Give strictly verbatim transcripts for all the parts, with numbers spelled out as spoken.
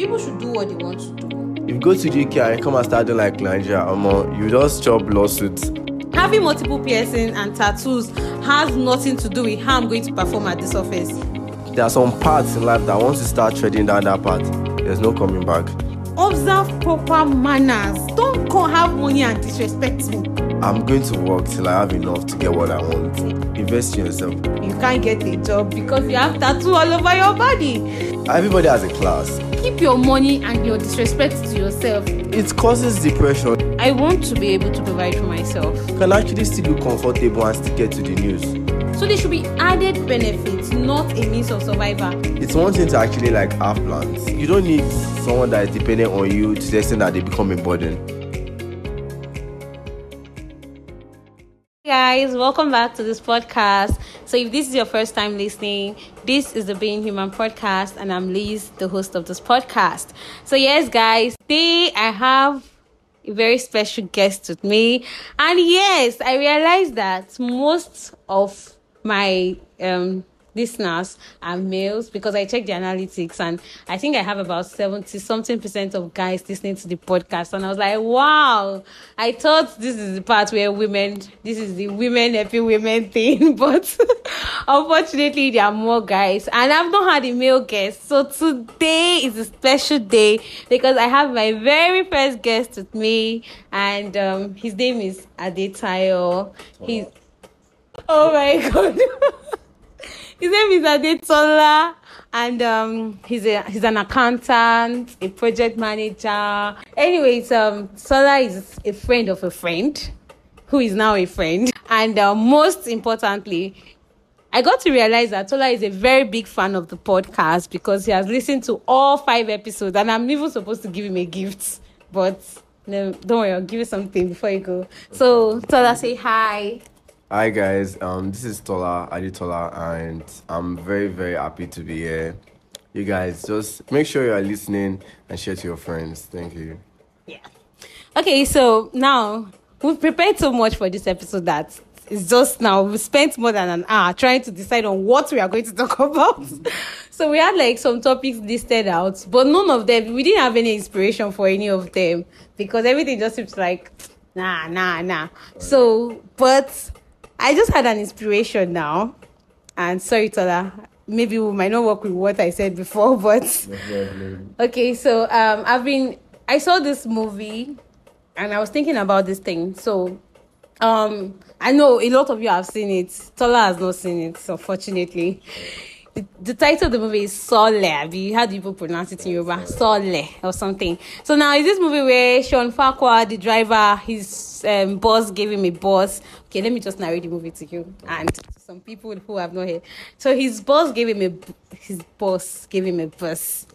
People should do what they want to do. If you go to the U K and come and start doing like Nigeria, um, you just chop lawsuits. Having multiple piercings and tattoos has nothing to do with how I'm going to perform at the surface. There are some parts in life that once you start treading down that path, there's no coming back. Observe proper manners. Don't go have money and disrespect me. I'm going to work till I have enough to get what I want. Invest in yourself. You can't get a job because you have tattoo all over your body. Everybody has a class. Keep your money and your disrespect to yourself. It causes depression. I want to be able to provide for myself. You can actually still look comfortable and still get to the news. So there should be added benefits, not a means of survivor. It's one thing to actually like have plans. You don't need someone that is dependent on you to the extent that they become a burden. Hey guys, welcome back to this podcast. So if this is your first time listening, this is the Being Human podcast and I'm Liz, the host of this podcast. So yes guys, today I have a very special guest with me. And yes, I realized that most of my um listeners are males because I checked the analytics and I think I have about seventy something percent of guys listening to the podcast, and I was like, wow, I thought this is the part where women, this is the women helping women thing, but unfortunately there are more guys and I've not had a male guest. So today is a special day because I have my very first guest with me, and um his name is Adetola. He's oh my god His name is Adetola, and um, he's a, he's an accountant, a project manager. Anyways, um, Sole is a friend of a friend, who is now a friend. And uh, most importantly, I got to realize that Sole is a very big fan of the podcast because he has listened to all five episodes, and I'm even supposed to give him a gift. But no, don't worry, I'll give you something before you go. So Sole, say hi. Hi guys, um, this is Tola, Adetola, and I'm very, very happy to be here. You guys, just make sure you are listening and share to your friends. Thank you. Yeah. Okay, so now, we've prepared so much for this episode that it's just now, we spent more than an hour trying to decide on what we are going to talk about. So we had like some topics listed out, but none of them, we didn't have any inspiration for any of them because everything just seems like, nah, nah, nah. So, but I just had an inspiration now, and sorry, Tola, maybe we might not work with what I said before, but okay. So um, I've been I saw this movie, and I was thinking about this thing. So um, I know a lot of you have seen it. Tola has not seen it, unfortunately. The, the title of the movie is Sole. How do people pronounce it in Yoruba? Sole or something. So now is this movie where Sean Farquah, the driver, his um, boss gave him a boss. Okay, let me just narrate the movie to you and to some people who have not heard. So his boss gave him a his boss gave him a bus.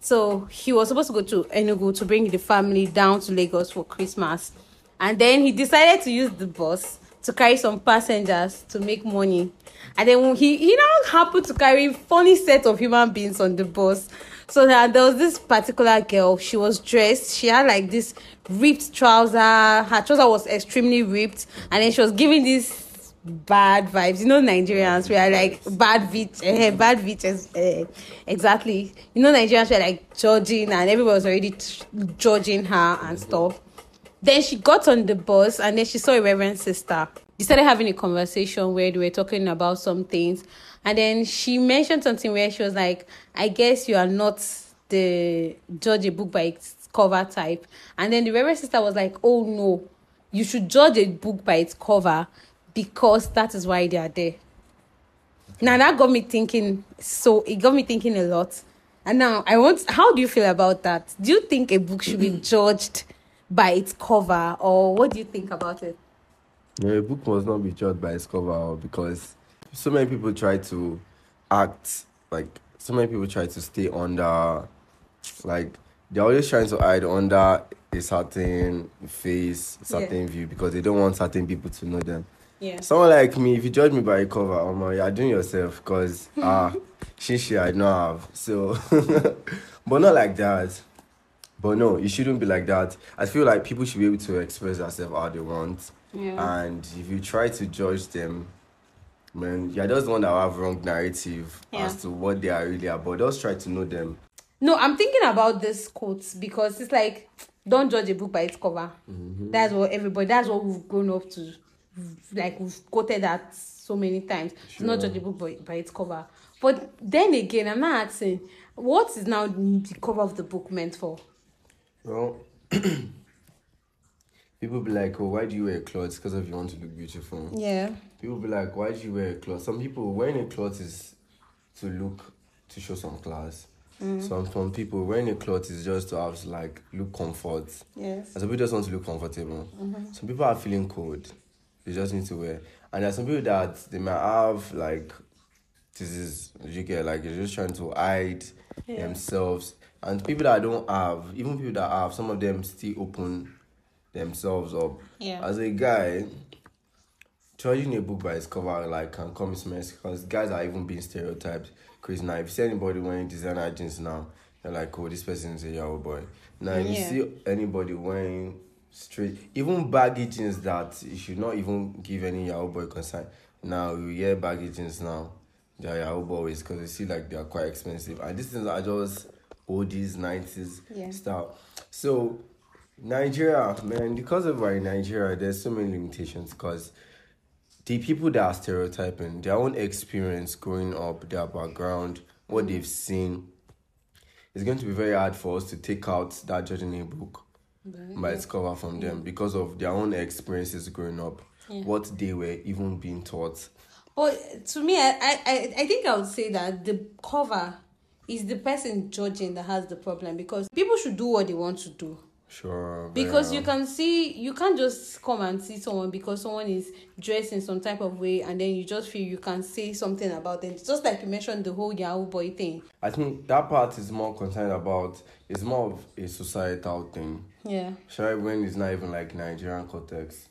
So he was supposed to go to Enugu to bring the family down to Lagos for Christmas, and then he decided to use the bus to carry some passengers to make money. And then he, he now happened to carry a funny set of human beings on the bus. So there was this particular girl, she was dressed, she had like this ripped trouser, her trouser was extremely ripped, and then she was giving these bad vibes. You know Nigerians, we are like bad bitch, eh, bad bitches, eh. Exactly. You know Nigerians were like judging, and everyone was already t- judging her and stuff. Then she got on the bus and then she saw a reverend sister. They started having a conversation where they were talking about some things. And then she mentioned something where she was like, I guess you are not the judge a book by its cover type. And then the reverend sister was like, oh no, you should judge a book by its cover because that is why they are there. Now that got me thinking. So it got me thinking a lot. And now I want, how do you feel about that? Do you think a book should be judged by its cover, or what do you think about it? No, a book must not be judged by its cover because so many people try to act like so many people try to stay under, like they're always trying to hide under a certain face, certain yeah. view because they don't want certain people to know them. Yeah. Someone like me, if you judge me by a cover, oh my, you're doing yourself because ah, uh, she she I don't have so, but not like that. But no, it shouldn't be like that. I feel like people should be able to express themselves how they want. Yeah. And if you try to judge them, man, you're just the one that have wrong narrative yeah. as to what they are really about. Just try to know them. No, I'm thinking about this quote because it's like, don't judge a book by its cover. Mm-hmm. That's what everybody, that's what we've grown up to. Like, we've quoted that so many times. Sure. Not judge a book by, by its cover. But then again, I'm not asking, what is now the cover of the book meant for? Well, people be like, oh, why do you wear a cloth? It's because of you want to look beautiful. Yeah. People be like, why do you wear a cloth? Some people, wearing a cloth is to look, to show some class. Mm. Some, some people, wearing a cloth is just to have, like, look comfort. Yes. And some people just want to look comfortable. Mm-hmm. Some people are feeling cold. They just need to wear. And there are some people that they might have, like, this is, you get, like, they're just trying to hide yeah. themselves. And people that don't have, even people that have, some of them still open themselves up. Yeah. As a guy, judging a book by its cover, like, can come as mess because guys are even being stereotyped. Crazy now, if you see anybody wearing designer jeans now, they're like, oh, this person is a yahoo boy. Now, if yeah. you see anybody wearing straight, even baggy jeans that you should not even give any yahoo boy concern. Now, you hear baggy jeans now, they're yahoo boys because you see, like, they are quite expensive. And these things are just oldies, nineties yeah. style. So, Nigeria, man, because of why Nigeria, there's so many limitations because the people that are stereotyping, their own experience growing up, their background, what they've seen, it's going to be very hard for us to take out that judging a book right. by its cover from them yeah. because of their own experiences growing up, yeah. what they were even being taught. But to me, I, I, I think I would say that the cover is the person judging that has the problem because people should do what they want to do. Sure. Because yeah. you can see, you can't just come and see someone because someone is dressed in some type of way and then you just feel you can say something about them. Just like you mentioned the whole yahoo boy thing. I think that part is more concerned about, it's more of a societal thing. Yeah. Sure, when it's not even like Nigerian context.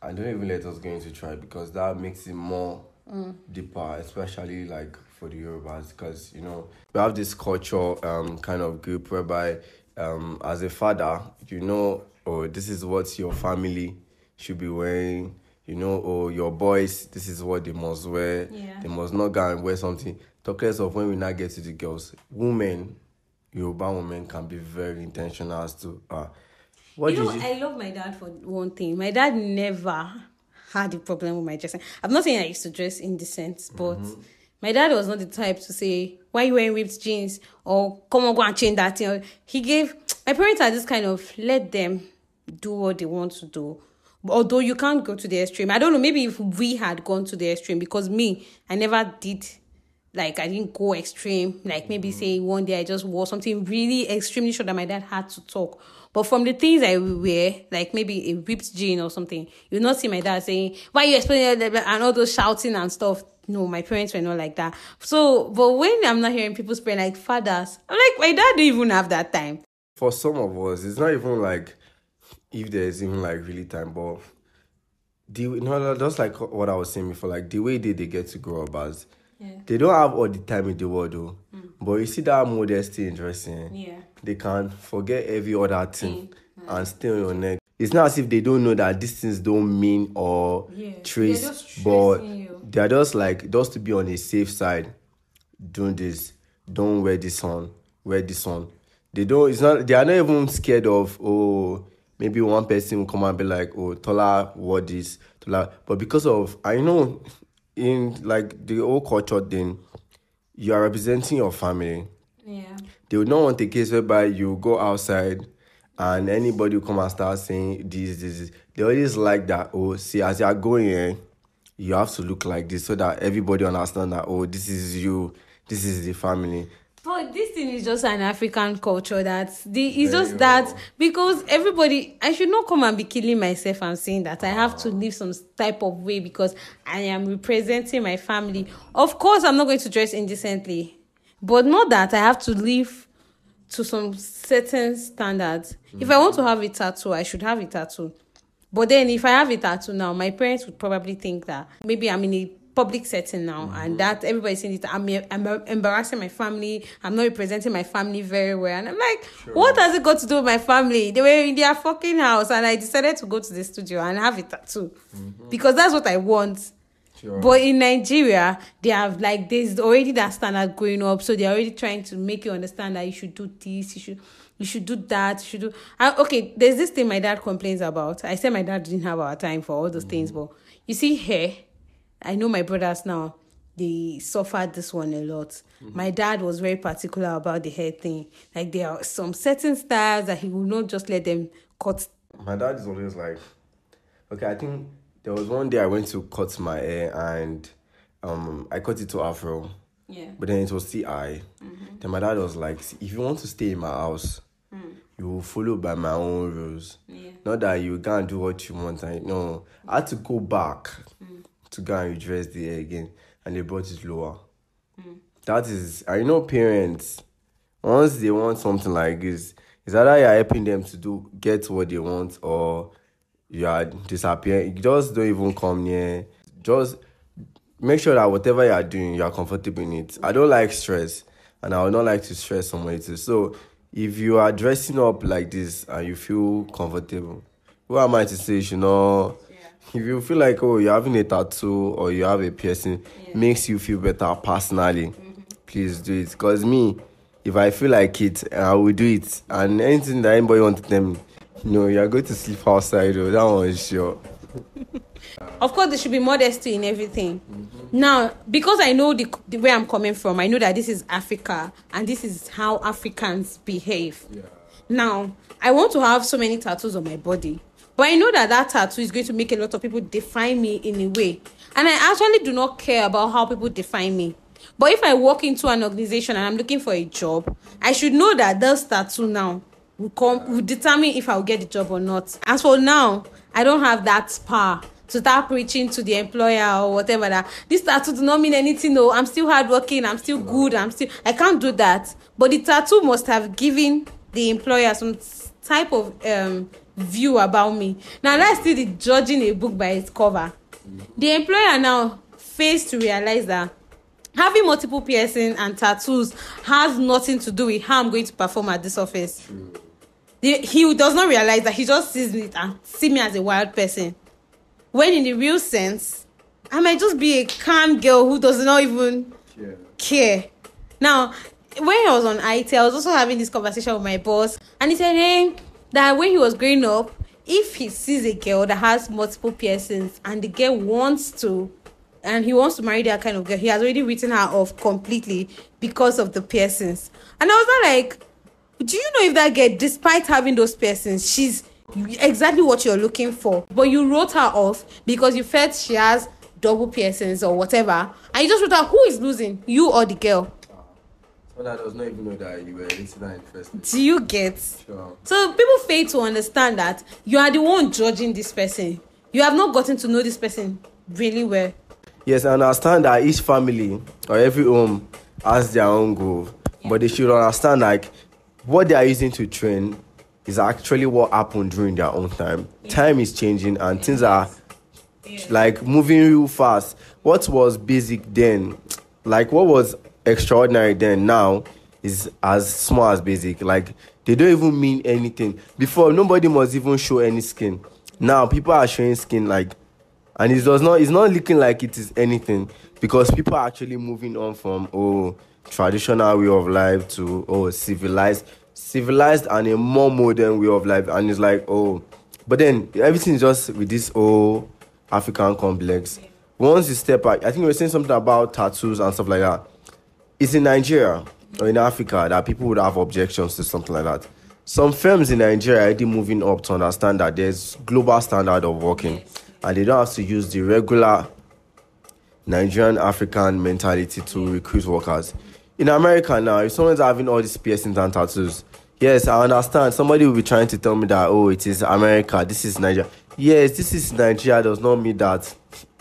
And don't even let us go into try because that makes it more mm. deeper, especially like for the Yorubas because, you know, we have this culture um kind of group whereby Um, as a father, you know, oh, this is what your family should be wearing. You know, oh, your boys, this is what they must wear. Yeah. They must not go and wear something. Talk less of when we now get to the girls. Women, Yoruba women can be very intentional as to... Uh, what you know, you... I love my dad for one thing. My dad never had a problem with my dressing. I'm not saying I used to dress indecent, but... Mm-hmm. My dad was not the type to say, why are you wearing ripped jeans? Or come on, go and change that thing. He gave... My parents are just kind of, let them do what they want to do. Although you can't go to the extreme. I don't know, maybe if we had gone to the extreme, because me, I never did... Like, I didn't go extreme. Like, maybe mm-hmm. say one day I just wore something really extremely short that my dad had to talk. But from the things I wear, like maybe a ripped jean or something, you'll not see my dad saying, why are you explaining and all those shouting and stuff. No, my parents were not like that. So, but when I'm not hearing people spray like fathers, I'm like, my dad didn't even have that time. For some of us, it's not even like, if there's even like really time, but the, you know, just like what I was saying before, like the way they, they get to grow up as, yeah. They don't have all the time in the world though. Mm. But you see that modesty in dressing. Yeah. They can forget every other thing mm. and stay on your neck. It's not as if they don't know that these things don't mean or yeah. trace, but they're just like, just to be on the safe side, doing this, don't wear this on, wear this on. They don't, it's not, they are not even scared of, oh, maybe one person will come and be like, oh, Tola wore this, Tola. But because of, I know, in like the old culture thing, you are representing your family. Yeah. They would not want a case whereby you go outside and anybody will come and start saying this, this, this. They always like that, oh, see, as you are going here, you have to look like this so that everybody understands that, oh, this is you, this is the family. But this thing is just an African culture that the it's there just that know. Because everybody, I should not come and be killing myself and saying that I have to live some type of way because I am representing my family. Of course, I'm not going to dress indecently, but not that I have to live to some certain standards. Mm-hmm. If I want to have a tattoo, I should have a tattoo. But then if I have a tattoo now, my parents would probably think that maybe I'm in a public setting now mm-hmm. and that everybody's saying it, I'm, I'm embarrassing my family, I'm not representing my family very well. And I'm like, sure. What has it got to do with my family? They were in their fucking house and I decided to go to the studio and have a tattoo mm-hmm. because that's what I want. Sure. But in Nigeria, they have like there's already that standard going up, so they're already trying to make you understand that you should do this, you should you should do that, you should do. I, okay, there's this thing my dad complains about. I said my dad didn't have our time for all those mm. things, but you see here, I know my brothers now. They suffered this one a lot. Mm-hmm. My dad was very particular about the hair thing. Like, there are some certain styles that he would not just let them cut. My dad is always like, okay, I think there was one day I went to cut my hair and um, I cut it to afro. Yeah. But then it was C I. Mm-hmm. Then my dad was like, if you want to stay in my house, mm. you will follow by my own rules. Yeah. Not that you can't do what you want. I, no, I had to go back mm. to go and redress the hair again. And they brought it lower. Mm. That is, I know parents, once they want something like this, it's either you're helping them to do get what they want or you are disappearing. Just don't even come near. Just make sure that whatever you are doing, you are comfortable in it. I don't like stress, and I would not like to stress someone else. So if you are dressing up like this and you feel comfortable, who am I to say you should not? If you feel like, oh, you're having a tattoo or you have a piercing, yeah. makes you feel better personally, mm-hmm. please do it. Because me, if I feel like it, I will do it. And anything that anybody wants to tell me, no, you're going to sleep outside, oh, that one is sure. Of course, there should be modesty in everything. Mm-hmm. Now, because I know the, the way I'm coming from, I know that this is Africa and this is how Africans behave. Yeah. Now, I want to have so many tattoos on my body. But I know that that tattoo is going to make a lot of people define me in a way. And I actually do not care about how people define me. But if I walk into an organization and I'm looking for a job, I should know that this tattoo now will, come, will determine if I'll get the job or not. As for now, I don't have that power to start preaching to the employer or whatever. That this tattoo does not mean anything. No, I'm still hardworking. I'm still good. I'm still. I can't do that. But the tattoo must have given the employer some type of... um. view about me. Now let's see the judging a book by its cover. The employer now fails to realize that having multiple piercings and tattoos has nothing to do with how I'm going to perform at this office. The, he does not realize that he just sees me and see me as a wild person. When in the real sense, I might just be a calm girl who does not even yeah. care. Now, when I was on I T, I was also having this conversation with my boss, and he said, hey, that when he was growing up, if he sees a girl that has multiple piercings and the girl wants to, and he wants to marry that kind of girl, he has already written her off completely because of the piercings. And I was not like, do you know if that girl, despite having those piercings, she's exactly what you're looking for, but you wrote her off because you felt she has double piercings or whatever, and you just wrote her, who is losing, you or the girl? That does not even know that you were listener interested. Do you get? Sure. So people fail to understand that you are the one judging this person. You have not gotten to know this person really well. Yes, I understand that each family or every home has their own goal, yeah. but they should understand like what they are using to train is actually what happened during their own time. Yeah. Time is changing and yeah. things are yeah. like moving real fast. What was basic then, like what was extraordinary then now is as small as basic. Like they don't even mean anything. Before, nobody must even show any skin. Now people are showing skin, like, and it does not it's not looking like it is anything, because people are actually moving on from oh traditional way of life to oh civilized civilized and a more modern way of life. And it's like, oh, but then everything is just with this oh African complex. Once you step back, I think we were saying something about tattoos and stuff like that. It's in Nigeria or in Africa that people would have objections to something like that. Some firms in Nigeria are already moving up to understand that there's global standard of working, and they don't have to use the regular Nigerian African mentality to recruit workers. In America now, if someone's having all these piercings and tattoos, yes, I understand. Somebody will be trying to tell me that, oh, it is America, this is Nigeria. Yes, this is Nigeria does not mean that.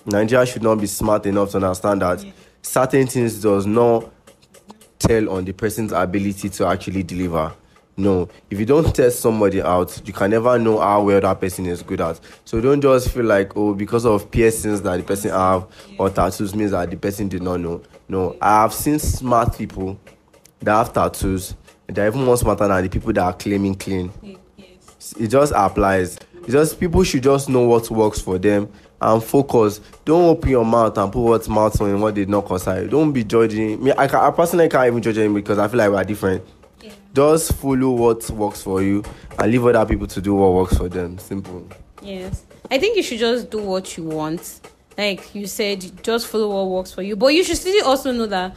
Nigeria should not be smart enough to understand that certain things does not tell on the person's ability to actually deliver. No, if you don't test somebody out, you can never know how well that person is good at. So don't just feel like, oh, because of piercings that the person have or tattoos means that the person did not know. No, I have seen smart people that have tattoos. They're even more smarter than the people that are claiming clean. It just applies. It's just people should just know what works for them and focus. Don't open your mouth and put what's mouth on and what did not concern you. Don't be judging me. I, can, I personally can't even judge him because I feel like we are different. Yeah. Just follow what works for you and leave other people to do what works for them. Simple. Yes. I think you should just do what you want. Like you said, just follow what works for you. But you should still also know that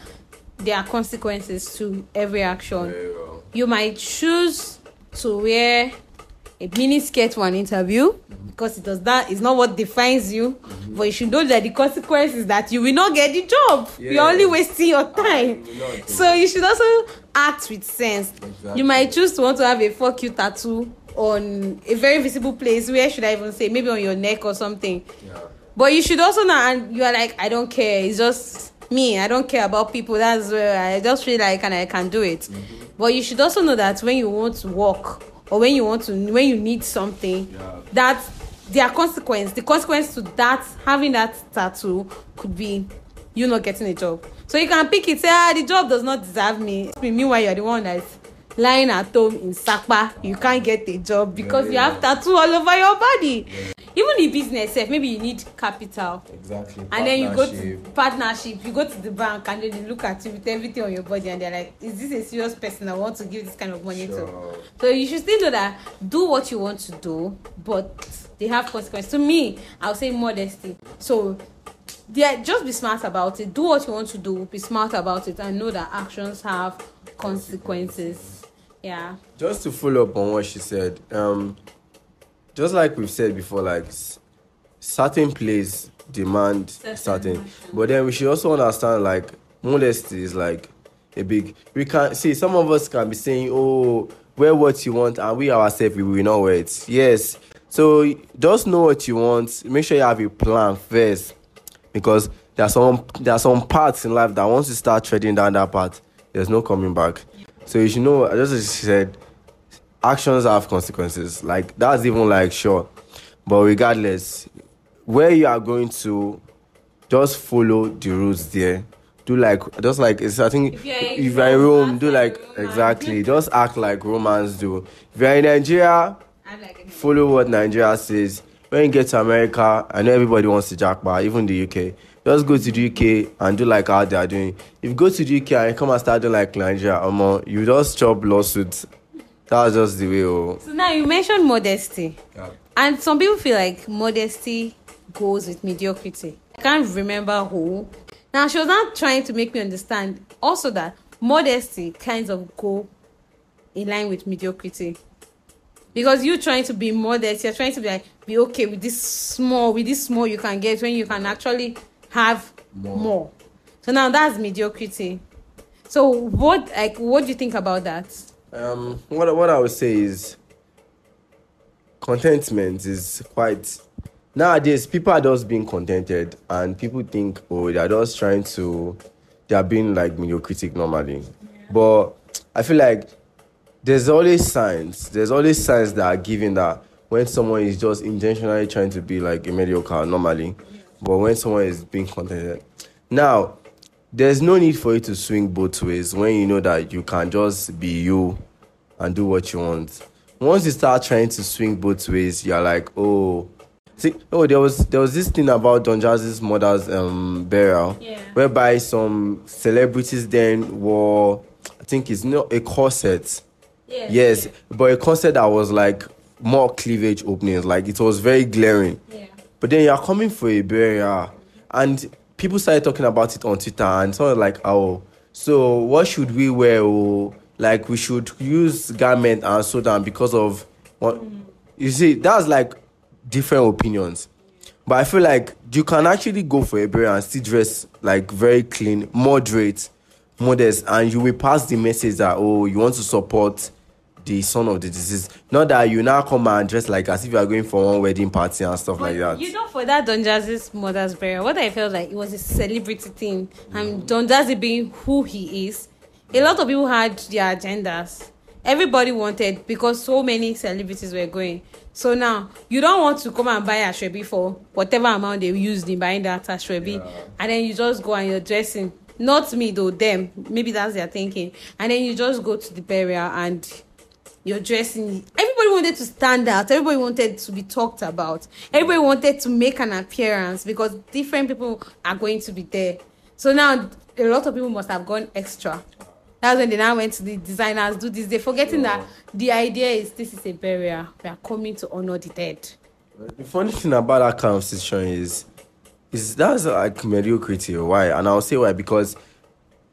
there are consequences to every action. You, you might choose to wear a mini skirt for an interview mm-hmm. because it does that. It's not what defines you. Mm-hmm. But you should know that the consequence is that you will not get the job. Yeah. You're only wasting your time. So you should also act with sense. Exactly. You might choose to want to have a fuck you tattoo on a very visible place. Where should I even say? Maybe on your neck or something. Yeah. But you should also know, and you are like, I don't care. It's just me. I don't care about people. That's where I just feel like and I can do it. Mm-hmm. But you should also know that when you want to walk or when you want to, when you need something, yeah. that there are consequences. The consequence to that, having that tattoo, could be you not getting a job. So you can pick it. Say, ah, the job does not deserve me. Meanwhile, you're the one that's lying at home in Sakpa. You can't get a job because yeah, yeah. you have tattoo all over your body. Yeah. Even the business self, maybe you need capital. Exactly. And then you go to partnership, you go to the bank and then they look at you with everything on your body and they're like, is this a serious person I want to give this kind of money sure. to? So you should still know that do what you want to do, but they have consequences. To me, I'll say modesty. So yeah, just be smart about it. Do what you want to do, be smart about it, and know that actions have consequences. Yeah. Just to follow up on what she said, um, just like we've said before, like certain plays demand certain, certain. But then we should also understand like modesty is like a big. We can see some of us can be saying, "Oh, wear what you want," and we ourselves we will not wear it. Yes, so just know what you want. Make sure you have a plan first, because there are some there are some parts in life that once you start treading down that path, there's no coming back. So you should know. Just as she said. Actions have consequences. Like, that's even like, sure. But regardless, where you are going to, just follow the rules there. Do like, just like, it's, I think, if you're in, if you're in Rome, do like, like exactly. Just act like Romans do. If you're in Nigeria, like follow what Nigeria says. When you get to America, I know everybody wants to jackpot, even the U K. Just go to the U K and do like how they are doing. If you go to the U K and you come and start doing like Nigeria, um, you just chop lawsuits. That's just the way. Oh. So now you mentioned modesty. Yeah. And some people feel like modesty goes with mediocrity. I can't remember who. Now, she was not trying to make me understand also that modesty kind of go in line with mediocrity. Because you're trying to be modest, you're trying to be like, be okay with this small, with this small you can get when you can actually have more. more. So now that's mediocrity. So what, like, what do you think about that? Um, what what I would say is contentment is quite nowadays. People are just being contented, and people think, oh, they are just trying to. They are being like mediocrity normally, yeah. But I feel like there's always signs. There's always signs that are given that when someone is just intentionally trying to be like a mediocre normally, yeah. But when someone is being contented, now. There's no need for you to swing both ways when you know that you can just be you and do what you want. Once you start trying to swing both ways, you're like, oh, see, oh, there was there was this thing about Don Jazzy's mother's um burial, yeah. Whereby some celebrities then wore, I think it's not a corset, yeah. Yes, yeah. But a corset that was like more cleavage openings, like it was very glaring. Yeah. But then you're coming for a burial, and people started talking about it on Twitter and someone like, oh, so what should we wear? Oh, like we should use garment and so down because of what mm-hmm. you see. That's like different opinions, but I feel like you can actually go for a burial and still dress like very clean, moderate, modest, and you will pass the message that oh, you want to support the son of the disease. Not that you now come and dress like as if you are going for one wedding party and stuff but like that. You know, for that Don Jazzy's mother's burial, what I felt like it was a celebrity thing. Mm. And Don Jazzy being who he is, a lot of people had their agendas. Everybody wanted because so many celebrities were going. So now, you don't want to come and buy Ashwebi for whatever amount they used in buying that Ashwebi. Yeah. And then you just go and you're dressing. Not me though, them. Maybe that's their thinking. And then you just go to the burial and your dressing. Everybody wanted to stand out. Everybody wanted to be talked about. Everybody wanted to make an appearance because different people are going to be there. So now a lot of people must have gone extra. That's when they now went to the designers, do this. They're forgetting yeah. that the idea is this is a burial. We are coming to honor the dead. The funny thing about that kind of situation is, is that's like mediocrity. Why? And I'll say why. Because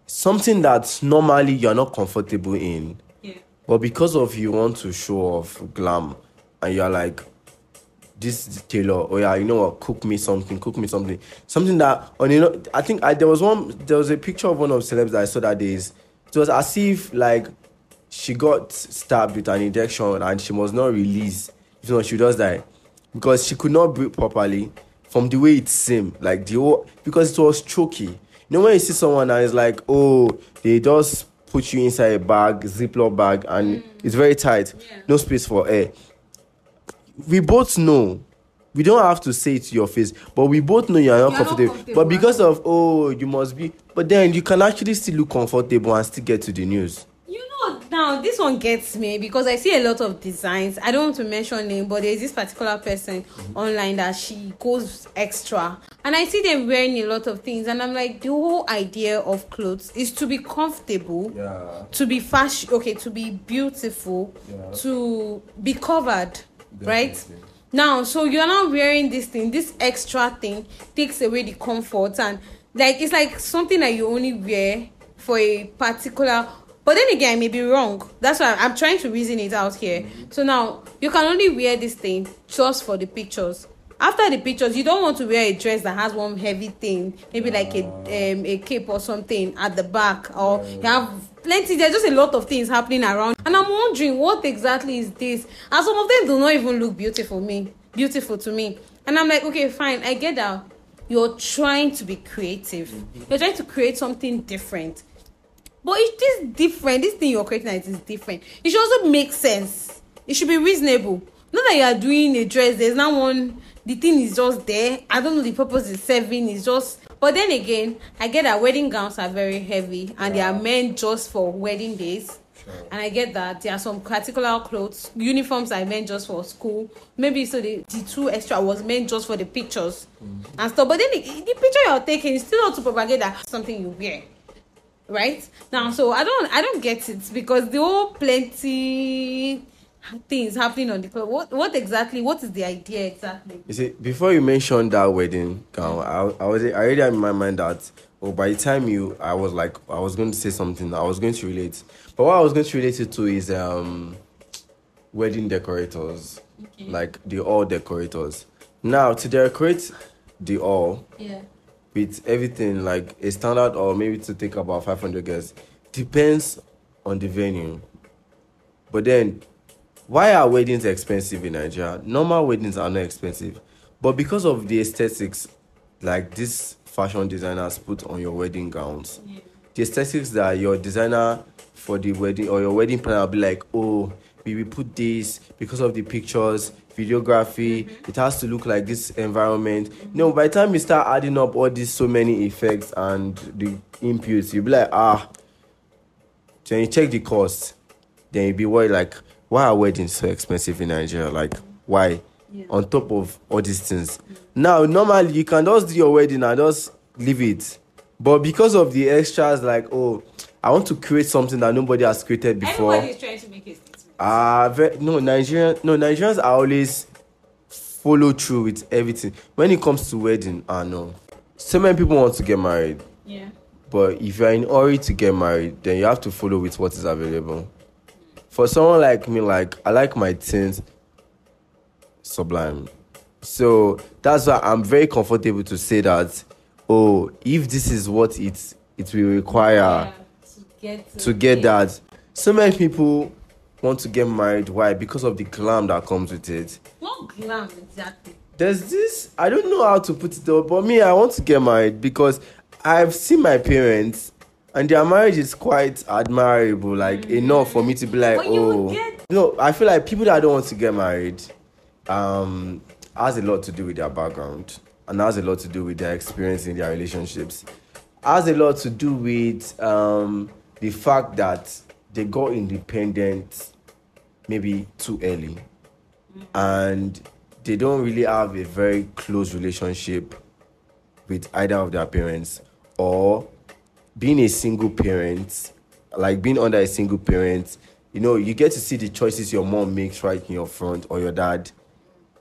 something that normally you're not comfortable in, yeah. but because of you want to show off glam, and you're like, this is the tailor, oh yeah, you know what, cook me something, cook me something. Something that, on you know, I think I, there was one, there was a picture of one of the celebs that I saw that days. It was as if, like, she got stabbed with an injection and she was not released. You know, she does that. Because she could not breathe properly from the way it seemed. Like, the whole, because it was choky. You know, when you see someone and it's like, oh, they just put you inside a bag, Ziploc bag, and mm. it's very tight. Yeah. No space for air. We both know. We don't have to say it to your face, but we both know you are not, comfortable. not comfortable. But because of, oh, you must be... But then you can actually still look comfortable and still get to the news. You know, now, this one gets me because I see a lot of designs. I don't want to mention name, but there's this particular person online that she goes extra. And I see them wearing a lot of things. And I'm like, the whole idea of clothes is to be comfortable, yeah. to be fashion, okay, to be beautiful, yeah. to be covered, Definitely. right? Now, so you're not wearing this thing. This extra thing takes away the comfort, and like it's like something that you only wear for a particular. But then again, I may be wrong. That's why I'm trying to reason it out here. Mm-hmm. So now you can only wear this thing just for the pictures. After the pictures, you don't want to wear a dress that has one heavy thing, maybe like a um, a cape or something at the back, or you have plenty. There's just a lot of things happening around, and I'm wondering what exactly is this. And some of them do not even look beautiful me, beautiful to me. And I'm like, okay, fine, I get that. You're trying to be creative. You're trying to create something different, but if this different, this thing you're creating is different, it should also make sense. It should be reasonable. Not that you are doing a dress. There's not one. The thing is just there. I don't know the purpose it's serving. It's just... But then again, I get that wedding gowns are very heavy and yeah. they are meant just for wedding days. Sure. And I get that there are some particular clothes. Uniforms are meant just for school. Maybe so the, the two extra was meant just for the pictures mm-hmm. and stuff. But then the, the picture you're taking is still not to propagate that something you wear. Right? Now, so I don't, I don't get it because there are plenty... things happening on the club. What what exactly? What is the idea exactly? You see, before you mentioned that wedding gown, I I was I already had in my mind that oh by the time you I was like I was going to say something I was going to relate, but what I was going to relate it to is um wedding decorators, okay. like the hall decorators. Now to decorate the hall, yeah, with everything like a standard or maybe to take about five hundred guests depends on the venue, but then. Why are weddings expensive in Nigeria? Normal weddings are not expensive. But because of the aesthetics, like these fashion designers put on your wedding gowns, yeah. the aesthetics that your designer for the wedding or your wedding planner will be like, oh, we will put this because of the pictures, videography, mm-hmm. it has to look like this environment. Mm-hmm. No, by the time you start adding up all these so many effects and the inputs, you'll be like, ah. Then you check the cost. Then you'll be worried like, why are weddings so expensive in Nigeria? Like, why? Yeah. On top of all these things. Yeah. Now, normally, you can just do your wedding and just leave it. But because of the extras, like, oh, I want to create something that nobody has created before. Everybody's trying to make it expensive. Uh, very, no, Nigerian, no, Nigerians are always follow through with everything. When it comes to wedding, I uh, know. So many people want to get married. Yeah. But if you're in a hurry to get married, then you have to follow with what is available. For someone like me, like, I like my things sublime. So that's why I'm very comfortable to say that, oh, if this is what it, it will require yeah, to get, to get that. So many people want to get married. Why? Because of the glam that comes with it. What glam exactly? There's this, I don't know how to put it up, but me, I want to get married because I've seen my parents. And their marriage is quite admirable, like mm-hmm. enough for me to be like, but oh, you get... no. I feel like people that don't want to get married, um, has a lot to do with their background and has a lot to do with their experience in their relationships. Has a lot to do with um the fact that they got independent maybe too early, and they don't really have a very close relationship with either of their parents, or being a single parent, like being under a single parent, you know, you get to see the choices your mom makes right in your front, or your dad.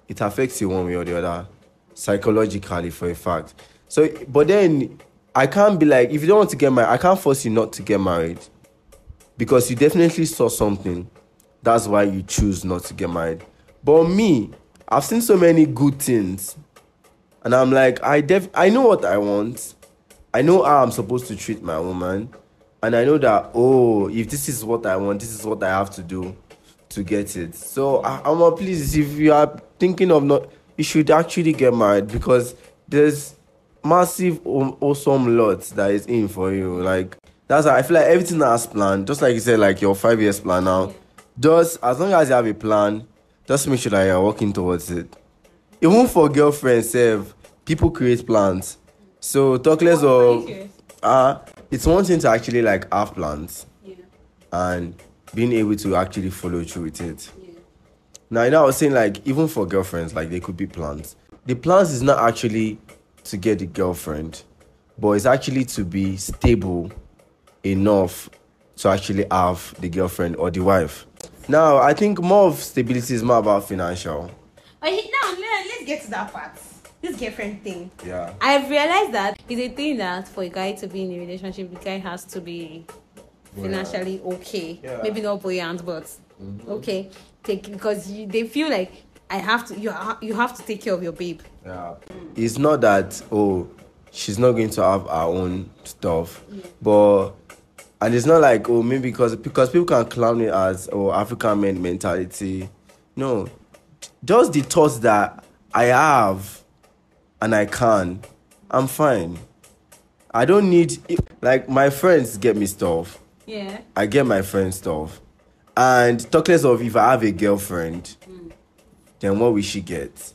It affects you one way or the other, psychologically for a fact. So, but then I can't be like, if you don't want to get married, I can't force you not to get married, because you definitely saw something. That's why you choose not to get married. But me, I've seen so many good things, and I'm like, I def, I know what I want. I know how I'm supposed to treat my woman, and I know that, oh, if this is what I want, this is what I have to do to get it. So I'm a please, if you are thinking of not, you should actually get married, because there's massive awesome lots that is in for you. Like, that's how I feel like everything that's planned, just like you said, like your five years plan now, just as long as you have a plan, just make sure that you're working towards it. Even for girlfriends, save, people create plans. So talk less of, uh, it's one thing to actually like have plans, yeah, and being able to actually follow through with it. Yeah. Now, you know, I was saying like, even for girlfriends, like they could be plans. The plans is not actually to get a girlfriend, but it's actually to be stable enough to actually have the girlfriend or the wife. Now, I think more of stability is more about financial. Okay, now let's get to that part. This girlfriend thing. Yeah. I've realized that it's a thing that for a guy to be in a relationship, the guy has to be financially okay. Yeah. Maybe not buoyant, but mm-hmm. okay. Take, because you, they feel like I have to. You ha- you have to take care of your babe. Yeah. It's not that, oh, she's not going to have her own stuff, yeah. but and it's not like, oh, maybe because because people can clown it as, oh, African men mentality. No, just the thoughts that I have. And I can, I'm fine. I don't need, like, my friends get me stuff. Yeah. I get my friends stuff. And talk less of if I have a girlfriend, mm. then what will she get?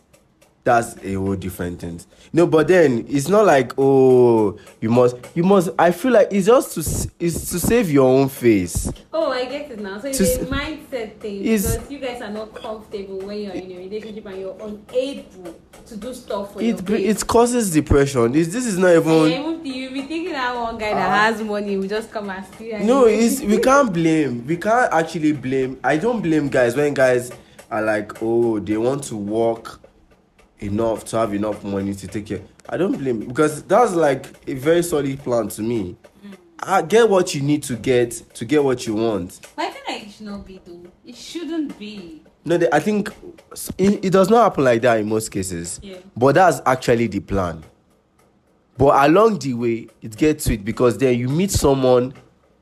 That's a whole different thing. No, but then it's not like, oh, you must, you must, I feel like it's just to, it's to save your own face. Oh, I get it now. So it's a mindset thing, because you guys are not comfortable when you're in a relationship and you're unable to do stuff for it, your It causes depression. It's, this is not even... Yeah, you'll be thinking that one guy uh, that has money will just come and steal. No, it's, we can't blame. We can't actually blame. I don't blame guys when guys are like, oh, they want to work enough to have enough money to take care. I don't blame, because that's like a very solid plan to me. Mm. I get what you need to get to get what you want. But I feel like it should not be though. It shouldn't be. No, I think it, it does not happen like that in most cases. Yeah. But that's actually the plan. But along the way, it gets to it, because then you meet someone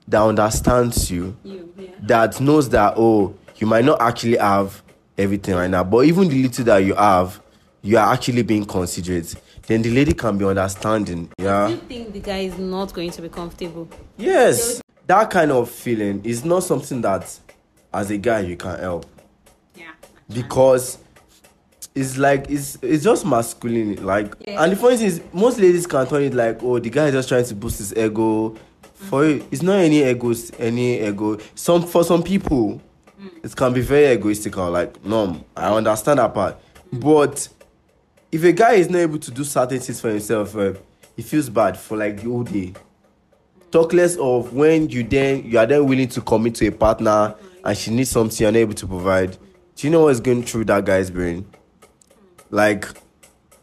that understands you, you yeah. that knows that, oh, you might not actually have everything right now, but even the little that you have, you are actually being considerate. Then the lady can be understanding. Yeah. Do you think the guy is not going to be comfortable? Yes. That kind of feeling is not something that, as a guy, you can help. Yeah. Because it's like, it's it's just masculine. Like, yeah. And the point is, most ladies can turn it like, oh, the guy is just trying to boost his ego. Mm-hmm. For you, it's not any ego, any ego. Some for some people, mm. it can be very egoistical. Like, no, I understand that part, mm. but if a guy is not able to do certain things for himself, uh, he feels bad for like the whole day. Talk less of when you then you are then willing to commit to a partner and she needs something you're not able to provide. Do you know what's going through that guy's brain? Like,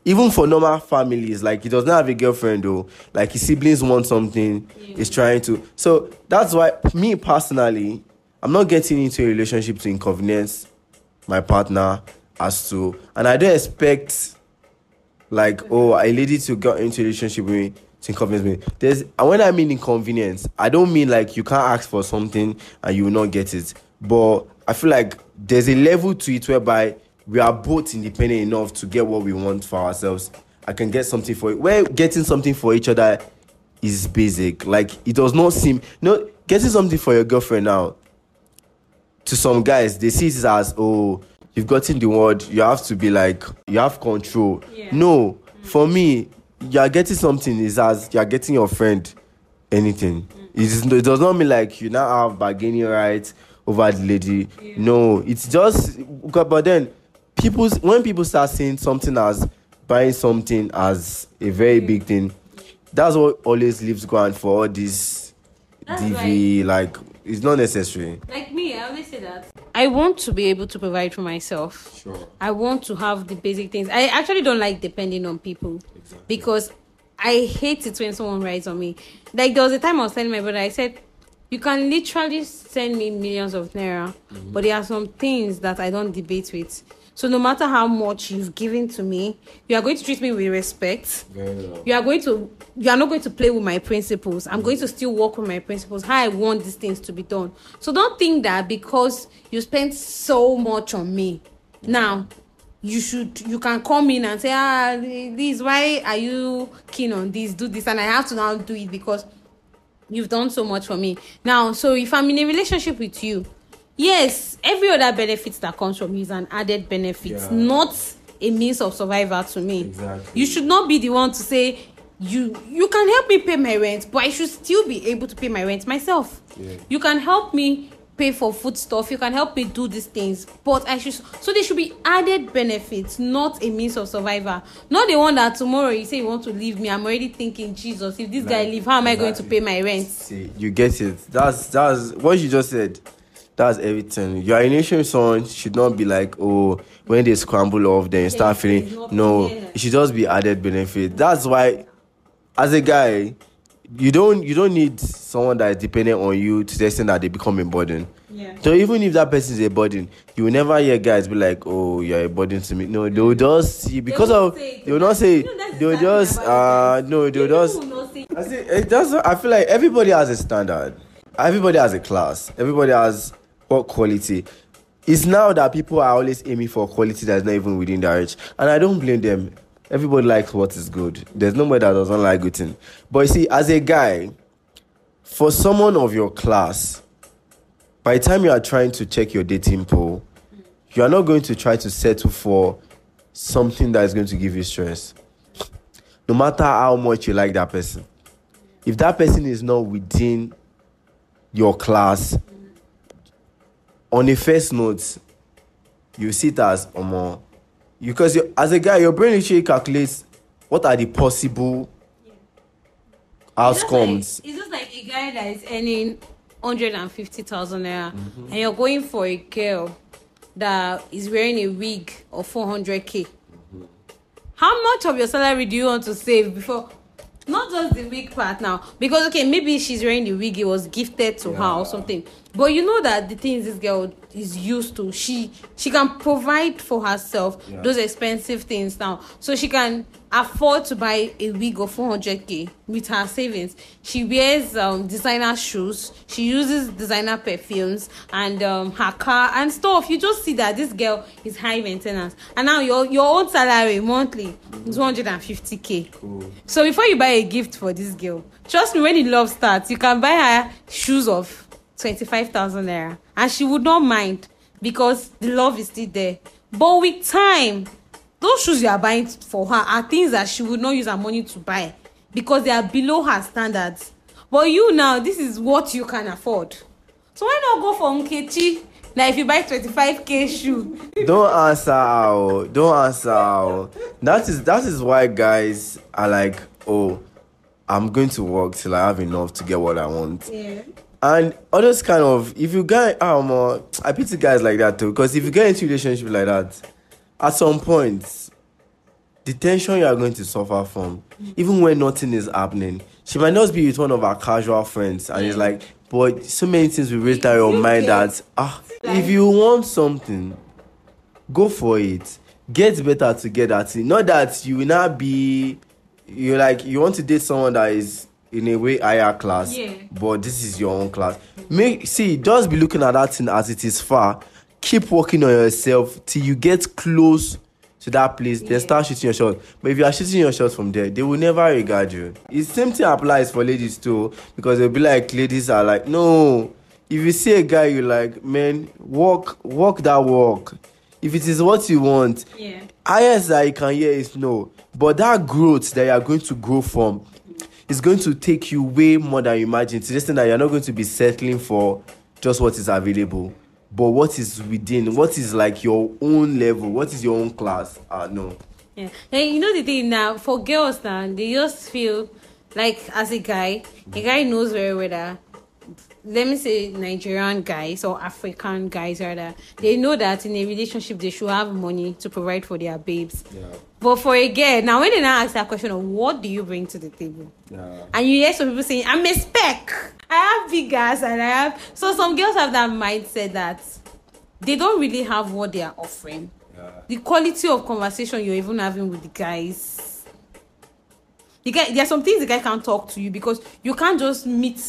even for normal families, like he does not have a girlfriend though. Like his siblings want something, he's trying to. So that's why me personally, I'm not getting into a relationship to inconvenience my partner as to, and I don't expect. Like, oh, a lady to get into a relationship with me to inconvenience me. There's, and when I mean inconvenience, I don't mean like you can't ask for something and you will not get it. But I feel like there's a level to it whereby we are both independent enough to get what we want for ourselves. I can get something for it. Where getting something for each other is basic. Like, it does not seem... No, getting something for your girlfriend now, to some guys, they see it as, oh... You've gotten the word, you have to be like, you have control. Yeah. No, mm. for me, you're getting something is as you're getting your friend anything. Mm. It, is, it does not mean like you now have bargaining rights. over the lady. Yeah. No, it's just, but then people, when people start seeing something as buying something as a very yeah. big thing, that's what always leaves ground for all this that's D V. Like, like it's not necessary. Like me, I always say that. I want to be able to provide for myself. Sure. I want to have the basic things. I actually don't like depending on people exactly. because I hate it when someone rides on me. Like there was a time I was telling my brother, I said, you can literally send me millions of naira, mm-hmm. but there are some things that I don't debate with. So no matter how much you've given to me, you are going to treat me with respect. Very well. You are going to, you are not going to play with my principles. I'm mm-hmm. going to still work with my principles, how I want these things to be done. So don't think that because you spent so much on me, now you should, you can come in and say, ah, this, why are you keen on this? Do this, and I have to now do it because you've done so much for me. Now, so if I'm in a relationship with you, yes, every other benefit that comes from you is an added benefit, yeah. not a means of survival to me. Exactly. You should not be the one to say, you you can help me pay my rent, but I should still be able to pay my rent myself. Yeah. You can help me pay for food stuff, you can help me do these things, but I should... So there should be added benefits, not a means of survival. Not the one that tomorrow you say you want to leave me, I'm already thinking, Jesus, if this like, guy leave, how am exactly. I going to pay my rent? See, you get it. That's, that's what you just said. That's everything. Your initiation with someone should not be like, oh, when they scramble off, then you start feeling. No, it should just be added benefit. That's why, as a guy, you don't you don't need someone that is dependent on you to the extent that they become a burden. Yeah. So even if that person is a burden, you will never hear guys be like, oh, you're a burden to me. No, they will just see because of they will not say they will just uh no they will just. I see. It does. I feel like everybody has a standard. Everybody has a class. Everybody has. What quality? It's now that people are always aiming for quality that's not even within their reach, and I don't blame them. Everybody likes what is good. There's nobody that doesn't like good thing. But you see, as a guy, for someone of your class, by the time you are trying to check your dating pool, you are not going to try to settle for something that is going to give you stress. No matter how much you like that person, if that person is not within your class. On the first note, you see it as omo, because you, as a guy, your brain literally calculates what are the possible yeah. outcomes. It's just, like, it's just like a guy that is earning one hundred fifty thousand naira, mm-hmm. and you're going for a girl that is wearing a wig of four hundred k. Mm-hmm. How much of your salary do you want to save before? Not just the wig part now, because okay, maybe she's wearing the wig, it was gifted to yeah. her or something, but you know that the things this girl is used to, she she can provide for herself yeah. those expensive things now, so she can afford to buy a wig of four hundred k with her savings. She wears um designer shoes, she uses designer perfumes, and um her car and stuff. You just see that this girl is high maintenance, and now your your own salary monthly is one hundred fifty k. Cool. So before you buy a gift for this girl, trust me, when the love starts, you can buy her shoes of twenty-five thousand naira, and she would not mind because the love is still there. But with time, those shoes you are buying for her are things that she would not use her money to buy because they are below her standards. But you now, this is what you can afford. So why not go for Nkechi? Now, if you buy twenty-five k shoe, don't answer out. Don't answer out. That is that is why guys are like, oh, I'm going to work till I have enough to get what I want. Yeah. And others kind of, if you get, um, uh, I pity guys like that too, because if you get into a relationship like that, at some point, the tension you are going to suffer from, even when nothing is happening, she might not be with one of our casual friends, and it's like, but so many things will raise that your mind that, ah, if you want something, go for it. Get better together. Not that you will not be, you like, you want to date someone that is, in a way higher class, yeah. but this is your own class. Make see, just be looking at that thing as it is far. Keep working on yourself till you get close to that place. Yeah. Then start shooting your shots. But if you are shooting your shots from there, they will never regard you. The same thing applies for ladies too, because they'll be like, ladies are like, no. If you see a guy you like, man, walk, walk that walk. If it is what you want, yeah. highest that you can hear is no. But that growth that you are going to grow from. It's going to take you way more than you imagine. It's just that you're not going to be settling for just what is available. But what is within, what is like your own level, what is your own class? Uh, no. Yeah. And you know the thing now, for girls now, they just feel like as a guy, a guy knows very well that, let me say Nigerian guys or African guys rather, they know that in a relationship they should have money to provide for their babes. Yeah. But for a girl, now when they now ask that question of what do you bring to the table? Yeah. And you hear some people saying, I'm a spec. I have big ass and I have... So some girls have that mindset that they don't really have what they are offering. Yeah. The quality of conversation you're even having with the guys. The guy, there are some things the guy can't talk to you because you can't just meet...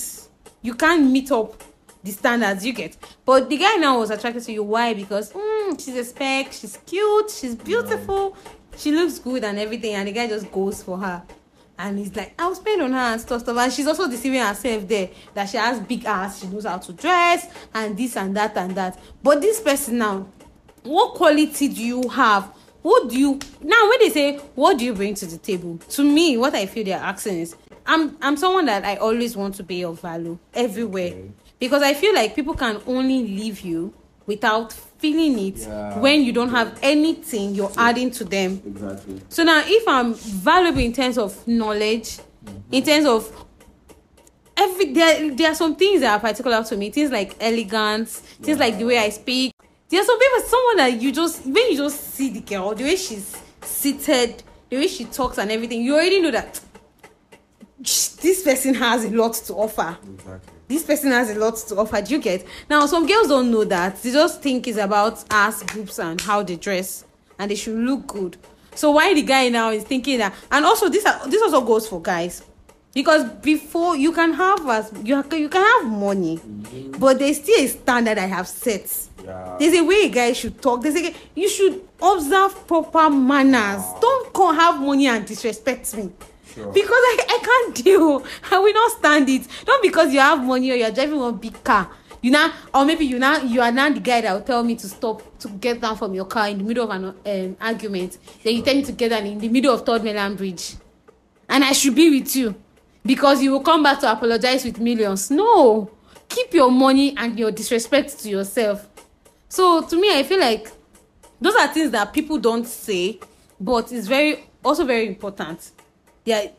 You can't meet up the standards you get. But the guy now was attracted to you. Why? Because mm, she's a spec, she's cute, she's beautiful, she looks good and everything. And the guy just goes for her. And he's like, I'll spend on her and stuff, stuff. And she's also deceiving herself there that she has big ass, she knows how to dress, and this and that and that. But this person now, what quality do you have? What do you... Now, when they say, what do you bring to the table? To me, what I feel they're asking is, I'm I'm someone that I always want to be of value everywhere. Okay. Because I feel like people can only leave you without feeling it yeah. when you don't have anything you're adding to them. Exactly. So now if I'm valuable in terms of knowledge, mm-hmm. in terms of every there, there are some things that are particular to me. Things like elegance, yeah. things like the way I speak. There's some people, someone that you just when you just see the girl, the way she's seated, the way she talks and everything, you already know that this person has a lot to offer. Exactly. This person has a lot to offer. Do you get? Now, some girls don't know that. They just think it's about ass, boobs, and how they dress, and they should look good. So why the guy now is thinking that? And also, this this also goes for guys, because before you can have as you you can have money, mm-hmm. but there's still a standard I have set. Yeah. There's a way a guy should talk. There's a you should observe proper manners. Yeah. Don't come have money and disrespect me. Sure. Because I, I can't deal. I will not stand it. Not because you have money or you're driving one big car. You now, or maybe you now, you are now the guy that will tell me to stop, to get down from your car in the middle of an um, argument. Sure. Then you tell me to get down in the middle of Third Mainland Bridge. And I should be with you. Because you will come back to apologize with millions. No. Keep your money and your disrespect to yourself. So, to me, I feel like those are things that people don't say, but it's very, also very important. Yeah,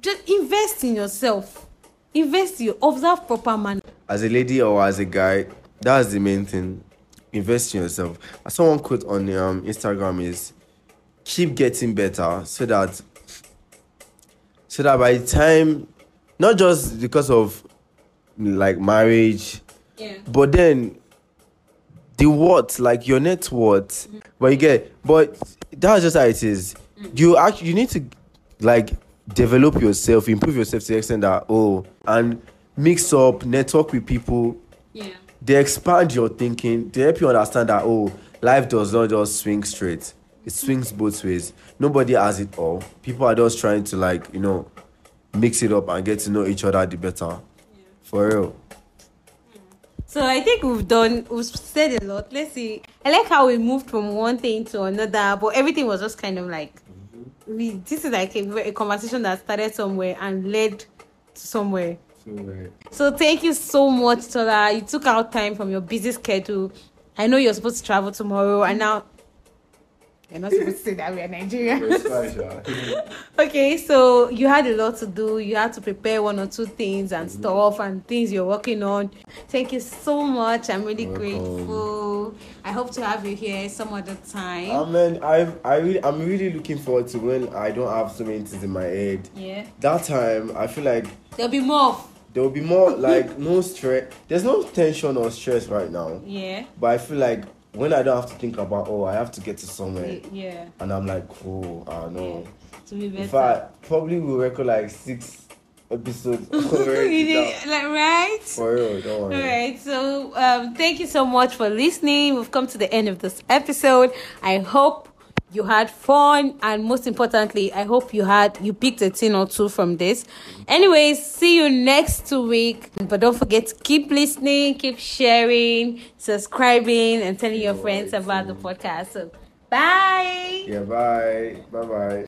just invest in yourself. Invest in your observe proper manner. As a lady or as a guy, that's the main thing. Invest in yourself. As someone quote on um Instagram is, keep getting better so that so that by the time, not just because of like marriage, yeah, but then the what like your net worth. Mm-hmm. But you get, but that's just how it is. Mm-hmm. You actually you need to. Like, develop yourself, improve yourself to the extent that, oh, and mix up, network with people. Yeah. They expand your thinking. They help you understand that, oh, life does not just swing straight. It swings both ways. Nobody has it all. People are just trying to, like, you know, mix it up and get to know each other the better. Yeah. For real. So I think we've done, we've said a lot. Let's see. I like how we moved from one thing to another, but everything was just kind of like, We, this is like a, a conversation that started somewhere and led to somewhere. somewhere. So thank you so much, Tola. You took out time from your busy schedule. I know you're supposed to travel tomorrow, and now you're not supposed to say that we are Nigerians. Okay, so you had a lot to do. You had to prepare one or two things and mm-hmm. stuff and things you're working on. Thank you so much. I'm really Welcome. grateful. I hope to have you here some other time. I mean, I, I really, I'm really looking forward to when I don't have so many things in my head. Yeah. That time, I feel like... There'll be more. There'll be more, like, no stress. There's no tension or stress right now. Yeah. But I feel like when I don't have to think about, oh, I have to get to somewhere. Yeah. And I'm like, oh, I know. Yeah. To be better. In fact, probably we'll record, like, six... episode did, like right for real, don't worry. All right, so um thank you so much for listening. We've come to the end of this episode. I hope you had fun, and most importantly, I hope you had you picked a thing or two from this. Anyways, see you next week, but don't forget to keep listening, keep sharing, subscribing, and telling your friends about the podcast. So bye. Yeah, bye. Bye bye.